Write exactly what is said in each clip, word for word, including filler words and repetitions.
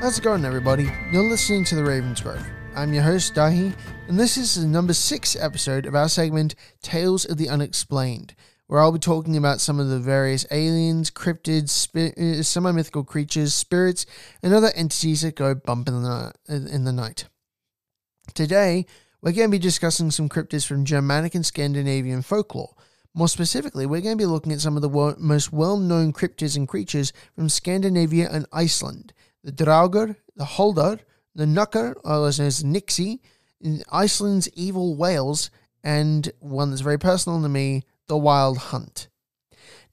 How's it going, everybody? You're listening to The Raven's Grove. I'm your host, Dahi, and this is the number six episode of our segment, Tales of the Unexplained, where I'll be talking about some of the various aliens, cryptids, spi- semi-mythical creatures, spirits, and other entities that go bump in the, in the night. Today, we're going to be discussing some cryptids from Germanic and Scandinavian folklore. More specifically, we're going to be looking at some of the wo- most well-known cryptids and creatures from Scandinavia and Iceland. The Draugr, the Hulder, the Nucker, otherwise known as Nixie, Iceland's evil whales, and one that's very personal to me, the Wild Hunt.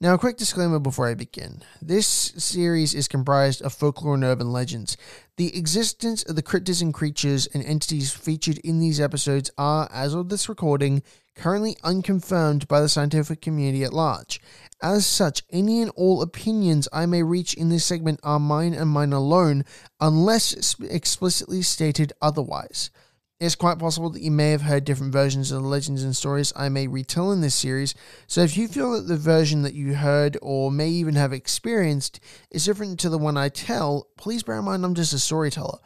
Now, a quick disclaimer before I begin. This series is comprised of folklore and urban legends. The existence of the cryptids and creatures and entities featured in these episodes are, as of this recording, currently unconfirmed by the scientific community at large. As such, any and all opinions I may reach in this segment are mine and mine alone, unless explicitly stated otherwise. It's quite possible that you may have heard different versions of the legends and stories I may retell in this series, so if you feel that the version that you heard or may even have experienced is different to the one I tell, please bear in mind I'm just a storyteller.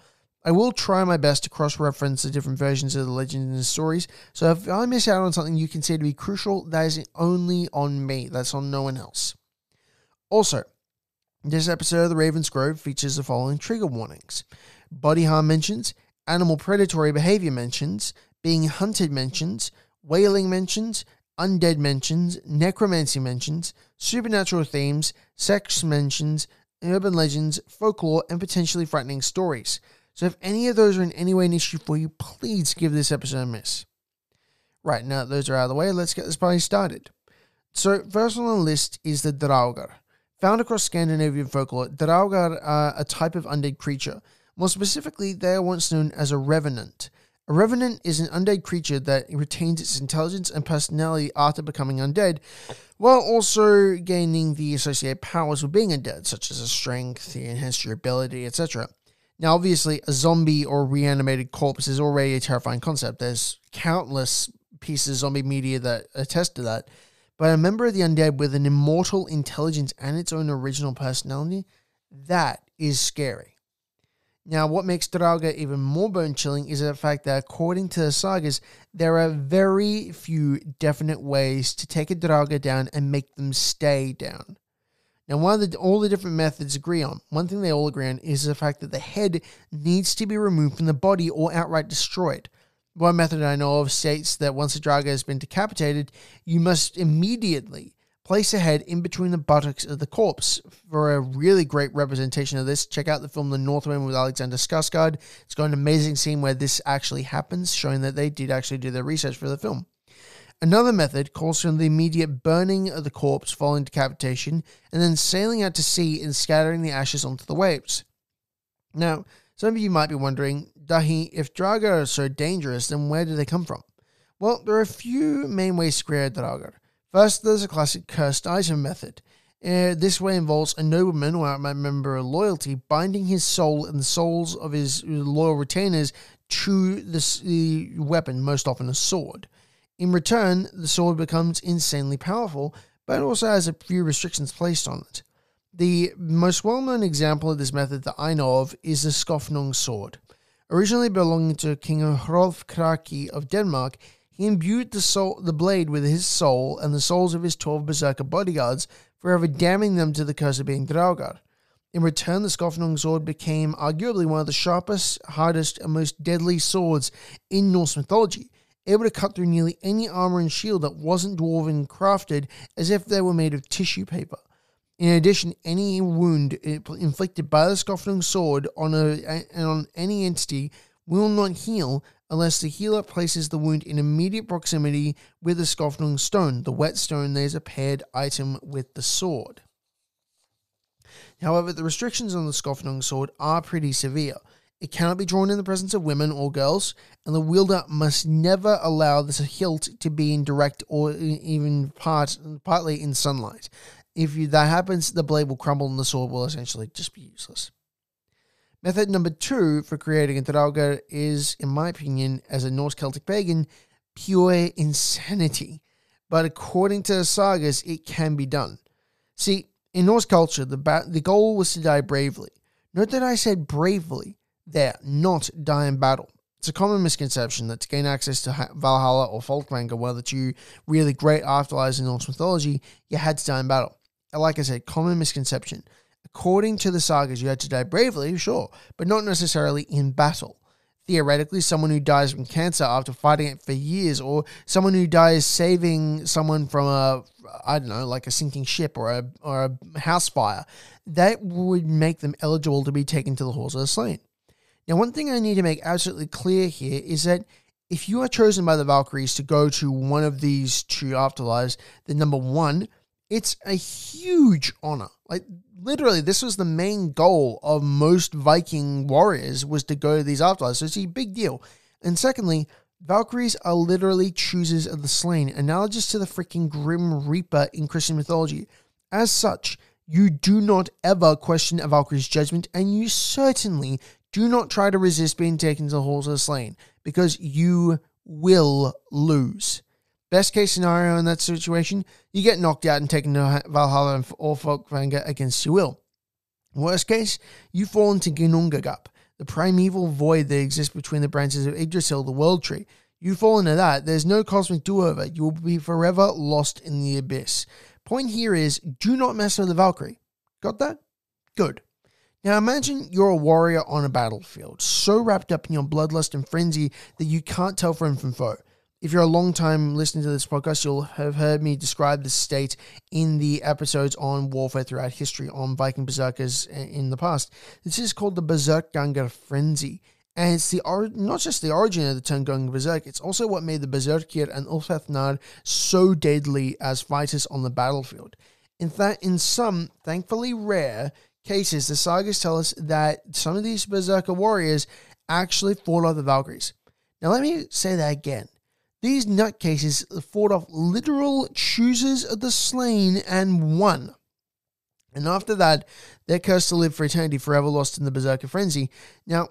I will try my best to cross-reference the different versions of the legends and stories, so if I miss out on something you consider to be crucial, that is only on me, that's on no one else. Also, this episode of The Raven's Grove features the following trigger warnings. Body harm mentions, animal predatory behavior mentions, being hunted mentions, wailing mentions, undead mentions, necromancy mentions, supernatural themes, sex mentions, urban legends, folklore, and potentially frightening stories. So if any of those are in any way an issue for you, please give this episode a miss. Right, now that those are out of the way, let's get this party started. So first on the list is the Draugr. Found across Scandinavian folklore, Draugr are a type of undead creature. More specifically, they are once known as a revenant. A revenant is an undead creature that retains its intelligence and personality after becoming undead, while also gaining the associated powers with being undead, such as a strength, the enhanced durability, et cetera. Now, obviously, a zombie or reanimated corpse is already a terrifying concept. There's countless pieces of zombie media that attest to that. But a member of the undead with an immortal intelligence and its own original personality, that is scary. Now, what makes Draugr even more bone-chilling is the fact that, according to the sagas, there are very few definite ways to take a Draugr down and make them stay down. Now, one of the, all the different methods agree on, one thing they all agree on is the fact that the head needs to be removed from the body or outright destroyed. One method I know of states that once a Draugr has been decapitated, you must immediately place a head in between the buttocks of the corpse. For a really great representation of this, check out the film The Northman with Alexander Skarsgård. It's got an amazing scene where this actually happens, showing that they did actually do their research for the film. Another method calls for the immediate burning of the corpse following decapitation and then sailing out to sea and scattering the ashes onto the waves. Now, some of you might be wondering, Dahi, if Draugr are so dangerous, then where do they come from? Well, there are a few main ways to create Draugr. First, there's a classic cursed item method. Uh, this way involves a nobleman or outright member of loyalty binding his soul and the souls of his loyal retainers to the uh, weapon, most often a sword. In return, the sword becomes insanely powerful, but it also has a few restrictions placed on it. The most well-known example of this method that I know of is the Skofnung sword. Originally belonging to King Hrolf Kraki of Denmark, he imbued the, soul, the blade with his soul and the souls of his twelve berserker bodyguards, forever damning them to the curse of being Draugr. In return, the Skofnung sword became arguably one of the sharpest, hardest, and most deadly swords in Norse mythology, able to cut through nearly any armor and shield that wasn't dwarven crafted as if they were made of tissue paper. In addition, any wound inflicted by the Skofnung sword on, a, on any entity will not heal unless the healer places the wound in immediate proximity with the Skofnung stone, the whetstone that is a paired item with the sword. However, the restrictions on the Skofnung sword are pretty severe. It cannot be drawn in the presence of women or girls, and the wielder must never allow the hilt to be in direct or even part, partly in sunlight. If that happens, the blade will crumble and the sword will essentially just be useless. Method number two for creating a Draugr is, in my opinion, as a Norse Celtic pagan, pure insanity. But according to the sagas, it can be done. See, in Norse culture, the, ba- the goal was to die bravely. Note that I said bravely there, not die in battle. It's a common misconception that to gain access to Valhalla or Folkvangr, whether to really great afterlives in Norse mythology, you had to die in battle. Like I said, common misconception. According to the sagas, you had to die bravely, sure, but not necessarily in battle. Theoretically, someone who dies from cancer after fighting it for years, or someone who dies saving someone from a, I don't know, like a sinking ship or a, or a house fire, that would make them eligible to be taken to the halls of the slain. Now, one thing I need to make absolutely clear here is that if you are chosen by the Valkyries to go to one of these two afterlives, then number one, it's a huge honor. Like, literally, this was the main goal of most Viking warriors, was to go to these afterlives. So it's a big deal. And secondly, Valkyries are literally choosers of the slain, analogous to the freaking Grim Reaper in Christian mythology. As such, you do not ever question a Valkyrie's judgment, and you certainly do not try to resist being taken to the halls of the slain, because you will lose. Best case scenario in that situation, you get knocked out and taken to Valhalla or Folkvangr against your will. Worst case, you fall into Ginnungagap, the primeval void that exists between the branches of Yggdrasil, the world tree. You fall into that, there's no cosmic do-over. You will be forever lost in the abyss. Point here is, do not mess with the Valkyrie. Got that? Good. Now imagine you're a warrior on a battlefield, so wrapped up in your bloodlust and frenzy that you can't tell friend from foe. If you're a long time listener to this podcast, you'll have heard me describe this state in the episodes on warfare throughout history, on Viking berserkers in the past. This is called the Berserk Ganga frenzy, and it's the or not just the origin of the term going berserk, it's also what made the Berserkir and Ulfathnar so deadly as fighters on the battlefield. In fact, in some, thankfully rare, cases, the sagas tell us that some of these berserker warriors actually fought off the Valkyries. Now let me say that again. These nutcases fought off literal choosers of the slain and won. And after that, they're cursed to live for eternity, forever lost in the berserker frenzy. Now,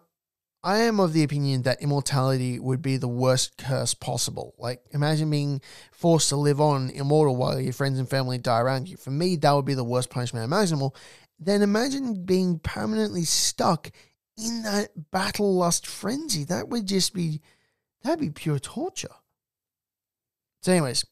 I am of the opinion that immortality would be the worst curse possible. Like, imagine being forced to live on immortal while your friends and family die around you. For me, that would be the worst punishment imaginable. Then imagine being permanently stuck in that battle lust frenzy. That would just be, that'd be pure torture. So anyways,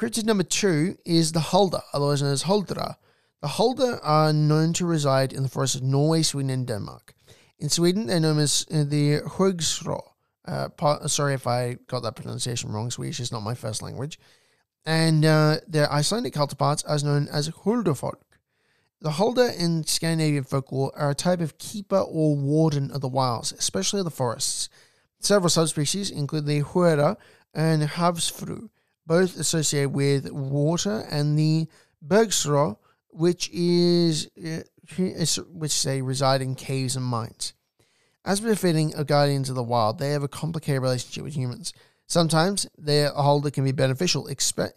cryptid number two is the Hulder, otherwise known as Huldra. The Hulder are known to reside in the forests of Norway, Sweden, and Denmark. In Sweden, they're known as the Hugsro. Uh, part, sorry if I got that pronunciation wrong. Swedish is not my first language. And uh, their Icelandic counterparts are known as Hulduford. The Hulder in Scandinavian folklore are a type of keeper or warden of the wilds, especially of the forests. Several subspecies include the Huldra and havsfru, both associated with water, and the Bergsra, which is which they reside in caves and mines. As befitting of guardians of the wild, they have a complicated relationship with humans. Sometimes their Hulder can be beneficial,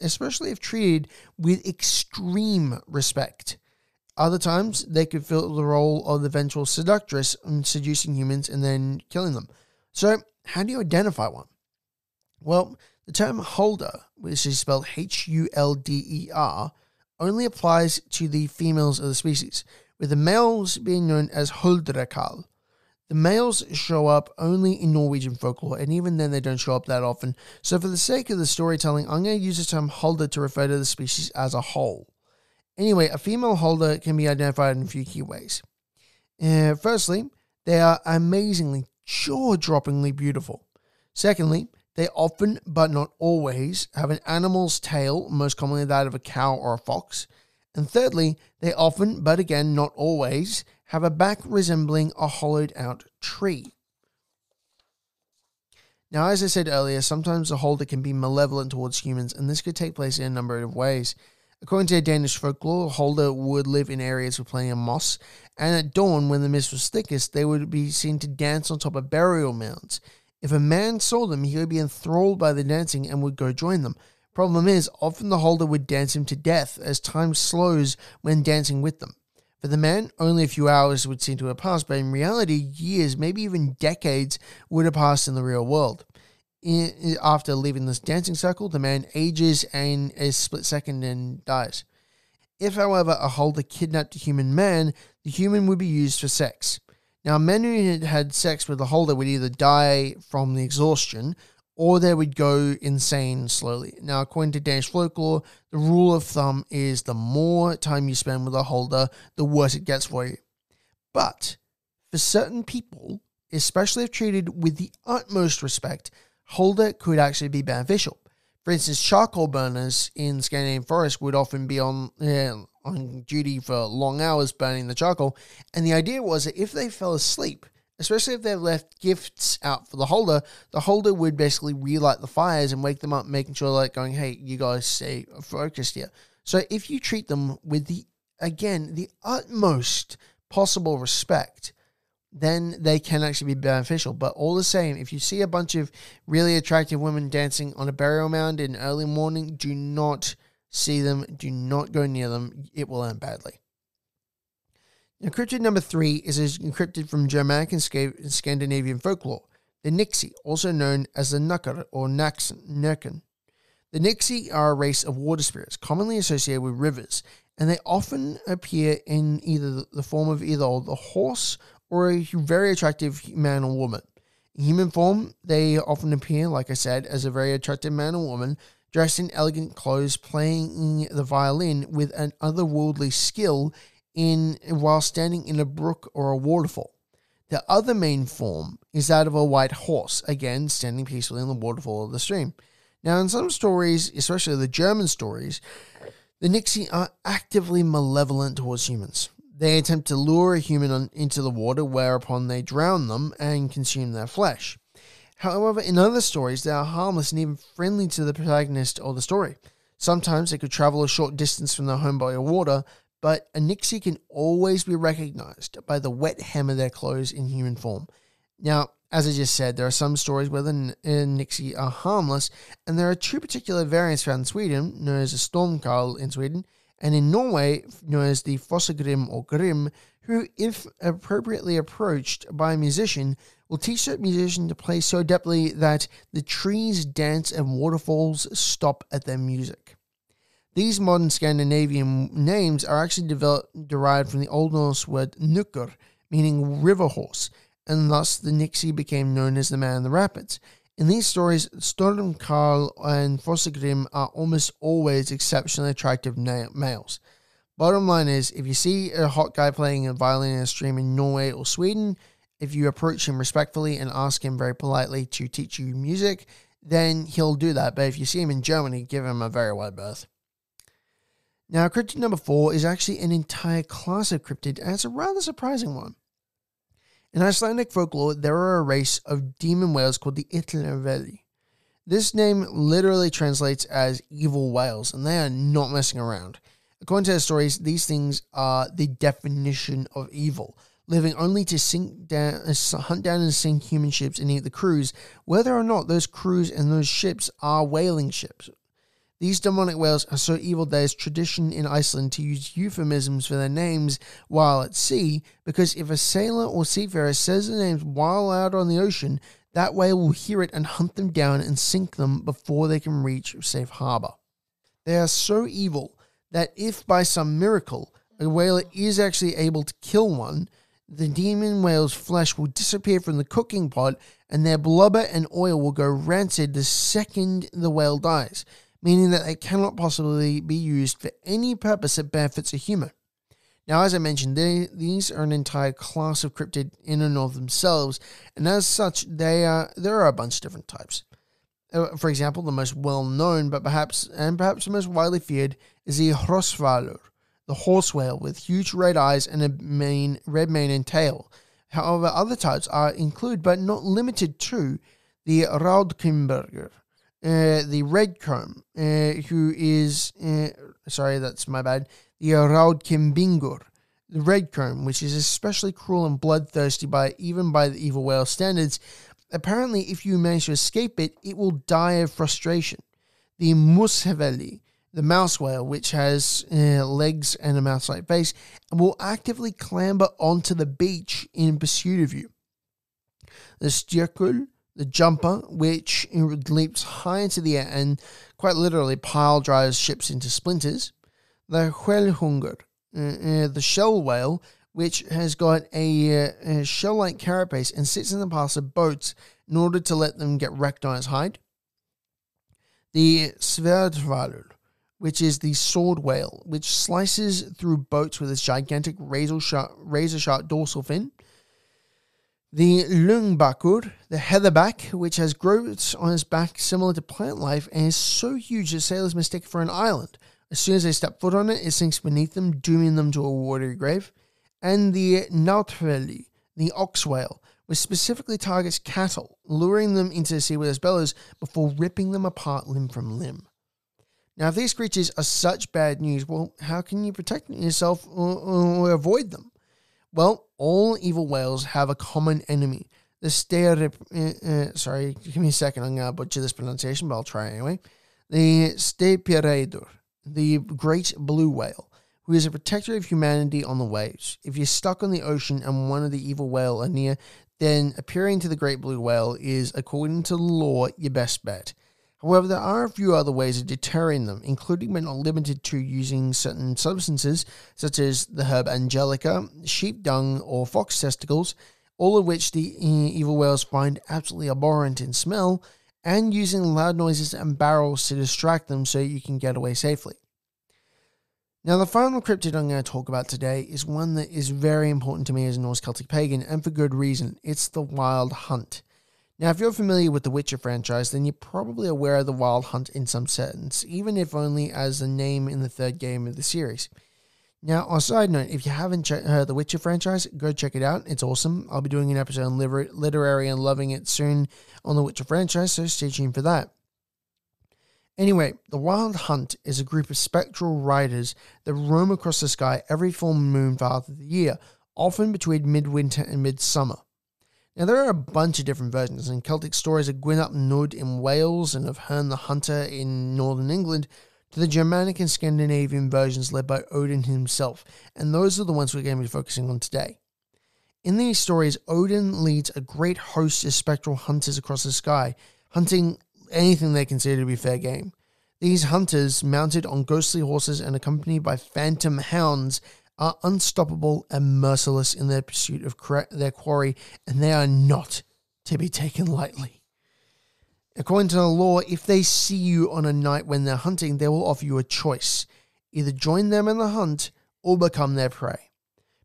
especially if treated with extreme respect. Other times, they could fill the role of the vengeful seductress, in seducing humans and then killing them. So, how do you identify one? Well, the term Hulder, which is spelled H U L D E R, only applies to the females of the species, with the males being known as Huldrekal. The males show up only in Norwegian folklore, and even then they don't show up that often. So for the sake of the storytelling, I'm going to use the term Hulder to refer to the species as a whole. Anyway, a female Hulder can be identified in a few key ways. Uh, firstly, they are amazingly, jaw-droppingly beautiful. Secondly, they often, but not always, have an animal's tail, most commonly that of a cow or a fox. And thirdly, they often, but again not always, have a back resembling a hollowed-out tree. Now, as I said earlier, sometimes the Hulder can be malevolent towards humans, and this could take place in a number of ways. According to Danish folklore, Hulder would live in areas with plenty of moss, and at dawn, when the mist was thickest, they would be seen to dance on top of burial mounds. If a man saw them, he would be enthralled by the dancing and would go join them. Problem is, often the Hulder would dance him to death, as time slows when dancing with them. For the man, only a few hours would seem to have passed, but in reality, years, maybe even decades, would have passed in the real world. In, after leaving this dancing circle, the man ages in a split second and dies. If, however, a Hulder kidnapped a human man, the human would be used for sex. Now, men who had had sex with the Hulder would either die from the exhaustion or they would go insane slowly. Now, according to Danish folklore, the rule of thumb is the more time you spend with a Hulder, the worse it gets for you. But for certain people, especially if treated with the utmost respect, Hulder could actually be beneficial. For instance, charcoal burners in Scandinavian forests would often be on uh, on duty for long hours burning the charcoal, and the idea was that if they fell asleep, especially if they left gifts out for the Hulder, the Hulder would basically relight the fires and wake them up, making sure, like, going, hey, you guys stay focused here. So if you treat them with, the again, the utmost possible respect, then they can actually be beneficial. But all the same, if you see a bunch of really attractive women dancing on a burial mound in early morning, do not see them, do not go near them, it will end badly. Encryptid number three is encrypted from Germanic and Scandinavian folklore, the Nixie, also known as the Nucker or Nurken. The Nixie are a race of water spirits, commonly associated with rivers, and they often appear in either the form of either the horse or a very attractive man or woman. In human form, they often appear, like I said, as a very attractive man or woman, dressed in elegant clothes, playing the violin with an otherworldly skill in while standing in a brook or a waterfall. The other main form is that of a white horse, again, standing peacefully in the waterfall of the stream. Now, in some stories, especially the German stories, the Nixie are actively malevolent towards humans. They attempt to lure a human on, into the water, whereupon they drown them and consume their flesh. However, in other stories, they are harmless and even friendly to the protagonist or the story. Sometimes they could travel a short distance from their home by water, but a Nixie can always be recognized by the wet hem of their clothes in human form. Now, as I just said, there are some stories where the Nixie are harmless, and there are two particular variants found in Sweden, known as the Strömkarl in Sweden, and in Norway, known as the Fossegrim or Grim, who, if appropriately approached by a musician, will teach that musician to play so adeptly that the trees dance and waterfalls stop at their music. These modern Scandinavian names are actually developed, derived from the Old Norse word nukker, meaning river horse, and thus the Nixie became known as the Man in the Rapids. In these stories, Strömkarl and Fossegrim are almost always exceptionally attractive males. Bottom line is, if you see a hot guy playing a violin in a stream in Norway or Sweden, if you approach him respectfully and ask him very politely to teach you music, then he'll do that. But if you see him in Germany, give him a very wide berth. Now, cryptid number four is actually an entire class of cryptid, and it's a rather surprising one. In Icelandic folklore, there are a race of demon whales called the Ítlarvællir. This name literally translates as evil whales, and they are not messing around. According to their stories, these things are the definition of evil, living only to sink down, hunt down and sink human ships and eat the crews, whether or not those crews and those ships are whaling ships. These demonic whales are so evil there is tradition in Iceland to use euphemisms for their names while at sea, because if a sailor or seafarer says the names while out on the ocean, that whale will hear it and hunt them down and sink them before they can reach safe harbour. They are so evil that if by some miracle a whaler is actually able to kill one, the demon whale's flesh will disappear from the cooking pot and their blubber and oil will go rancid the second the whale dies, meaning that they cannot possibly be used for any purpose that benefits a human. Now, as I mentioned, they, these are an entire class of cryptid in and of themselves, and as such, they are there are a bunch of different types. For example, the most well-known, but perhaps and perhaps the most widely feared, is the Hrossvalr, the horse whale with huge red eyes and a mane, red mane and tail. However, other types are include, but not limited to, the Raudkimbingur, Uh, the red comb, uh, who is, uh, sorry, that's my bad, the Raudkimbingur, the red comb, which is especially cruel and bloodthirsty by even by the evil whale standards. Apparently, if you manage to escape it, it will die of frustration. The musheveli, the mouse whale, which has uh, legs and a mouse-like face, and will actively clamber onto the beach in pursuit of you. The stjökull, the jumper, which leaps high into the air and quite literally pile drives ships into splinters. The hvelhungur, uh, uh, the shell whale, which has got a, a shell-like carapace and sits in the paths of boats in order to let them get wrecked on its hide. The Sverdvalur, which is the sword whale, which slices through boats with its gigantic razor-sharp razor sharp dorsal fin. The Lungbakur, the heatherback, which has growths on its back similar to plant life and is so huge that sailors mistake it for an island. As soon as they step foot on it, it sinks beneath them, dooming them to a watery grave. And the Nautfeli, the ox whale, which specifically targets cattle, luring them into the sea with its bellows before ripping them apart limb from limb. Now, if these creatures are such bad news, well, how can you protect yourself or, or avoid them? Well, all evil whales have a common enemy. The Steirip... Uh, sorry, give me a second. I'm going to butcher this pronunciation, but I'll try anyway. The Steipireidur, the great blue whale, who is a protector of humanity on the waves. If you're stuck on the ocean and one of the evil whale are near, then appearing to the great blue whale is, according to the law, your best bet. However, there are a few other ways of deterring them, including but not limited to using certain substances, such as the herb angelica, sheep dung, or fox testicles, all of which the evil whales find absolutely abhorrent in smell, and using loud noises and barrels to distract them so you can get away safely. Now, the final cryptid I'm going to talk about today is one that is very important to me as a Norse Celtic pagan, and for good reason. It's the Wild Hunt. Now, if you're familiar with the Witcher franchise, then you're probably aware of the Wild Hunt in some sense, even if only as the name in the third game of the series. Now, on a side note, if you haven't heard the Witcher franchise, go check it out. It's awesome. I'll be doing an episode on liter literary and loving it soon on the Witcher franchise, so stay tuned for that. Anyway, the Wild Hunt is a group of spectral riders that roam across the sky every full moon for half of the year, often between midwinter and midsummer. Now, there are a bunch of different versions, and Celtic stories of Gwyn ap Nudd in Wales and of Herne the Hunter in northern England to the Germanic and Scandinavian versions led by Odin himself, and those are the ones we're going to be focusing on today. In these stories, Odin leads a great host of spectral hunters across the sky, hunting anything they consider to be fair game. These hunters, mounted on ghostly horses and accompanied by phantom hounds, are unstoppable and merciless in their pursuit of their quarry, and they are not to be taken lightly. According to the law, if they see you on a night when they're hunting, they will offer you a choice. Either join them in the hunt or become their prey.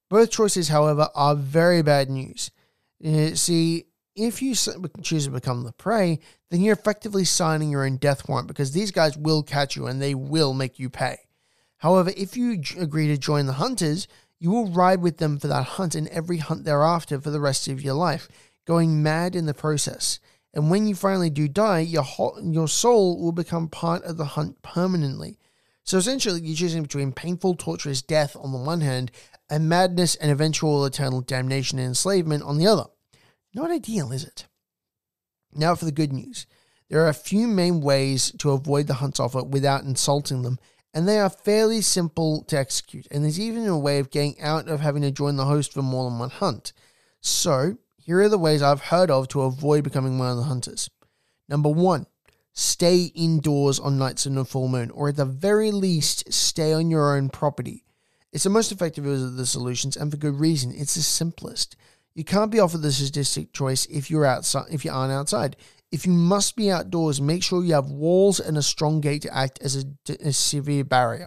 Both choices, however, are very bad news. You see, if you choose to become the prey, then you're effectively signing your own death warrant, because these guys will catch you and they will make you pay. However, if you agree to join the hunters, you will ride with them for that hunt and every hunt thereafter for the rest of your life, going mad in the process. And when you finally do die, your your soul will become part of the hunt permanently. So essentially, you're choosing between painful, torturous death on the one hand, and madness and eventual eternal damnation and enslavement on the other. Not ideal, is it? Now for the good news. There are a few main ways to avoid the hunt's offer without insulting them, and they are fairly simple to execute, and there's even a way of getting out of having to join the host for more than one hunt. So, here are the ways I've heard of to avoid becoming one of the hunters. Number one, stay indoors on nights of the full moon, or at the very least, stay on your own property. It's the most effective of the solutions, and for good reason. It's the simplest. You can't be offered the sadistic choice if you're outside, if you aren't outside. If you must be outdoors, make sure you have walls and a strong gate to act as a, a severe barrier.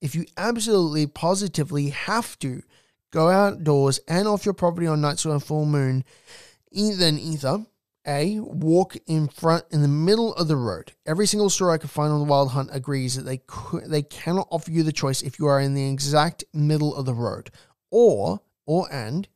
If you absolutely, positively have to, go outdoors and off your property on nights with a full moon, then either A, walk in front in the middle of the road. Every single story I could find on the Wild Hunt agrees that they they cannot offer you the choice if you are in the exact middle of the road, or or and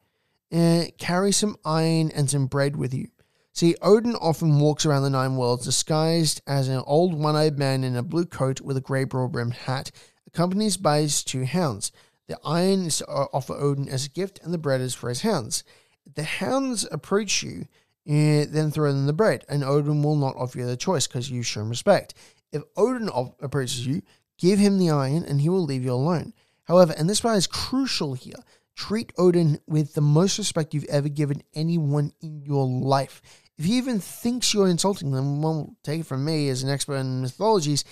uh, carry some iron and some bread with you. See, Odin often walks around the Nine Worlds disguised as an old one-eyed man in a blue coat with a grey broad-brimmed hat, accompanied by his two hounds. The iron is offered Odin as a gift, and the bread is for his hounds. If the hounds approach you, eh, then throw them the bread, and Odin will not offer you the choice because you've shown respect. If Odin approaches you, give him the iron, and he will leave you alone. However, and this part is crucial here, treat Odin with the most respect you've ever given anyone in your life. If he even thinks you're insulting them, well, take it from me as an expert in mythologies,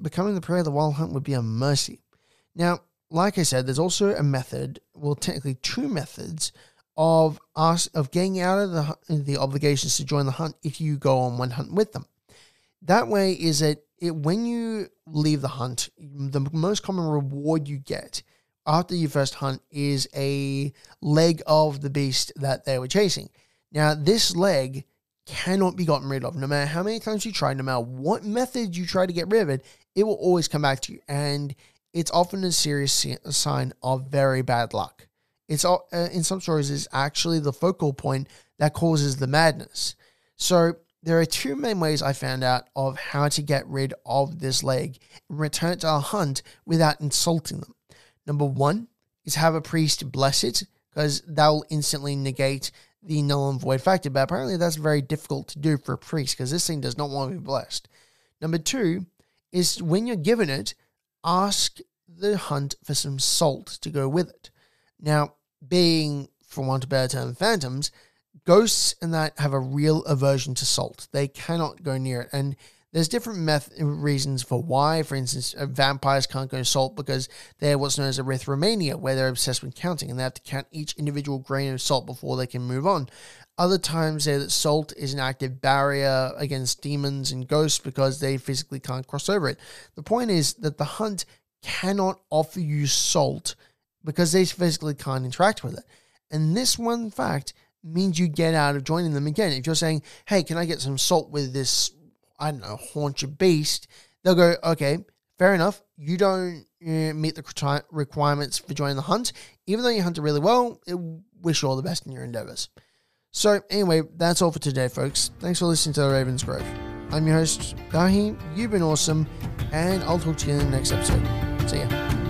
becoming the prey of the Wild Hunt would be a mercy. Now, like I said, there's also a method, well, technically two methods of us of getting out of the the obligations to join the hunt if you go on one hunt with them. That way is that it when you leave the hunt, the most common reward you get after your first hunt is a leg of the beast that they were chasing. Now, this leg cannot be gotten rid of. No matter how many times you try, no matter what method you try to get rid of it, it will always come back to you. And it's often a serious sign of very bad luck. It's uh, in some stories, it's actually the focal point that causes the madness. So there are two main ways I found out of how to get rid of this leg and return to our hunt without insulting them. Number one is have a priest bless it, because that will instantly negate the null and void factor, but apparently that's very difficult to do for a priest because this thing does not want to be blessed. Number two is when you're given it, ask the hunt for some salt to go with it. Now, being, for want of a better term, phantoms, ghosts and that have a real aversion to salt. They cannot go near it. And there's different meth reasons for why. For instance, vampires can't go salt because they're what's known as erythromania, where they're obsessed with counting, and they have to count each individual grain of salt before they can move on. Other times, they say that salt is an active barrier against demons and ghosts because they physically can't cross over it. The point is that the hunt cannot offer you salt because they physically can't interact with it. And this one fact means you get out of joining them again. If you're saying, hey, can I get some salt with this, I don't know, haunt your beast, they'll go, okay, fair enough. You don't uh, meet the requirements for joining the hunt. Even though you hunted really well, it wish you all the best in your endeavors. So anyway, that's all for today, folks. Thanks for listening to The Raven's Grove. I'm your host, Dahi. You've been awesome, and I'll talk to you in the next episode. See ya.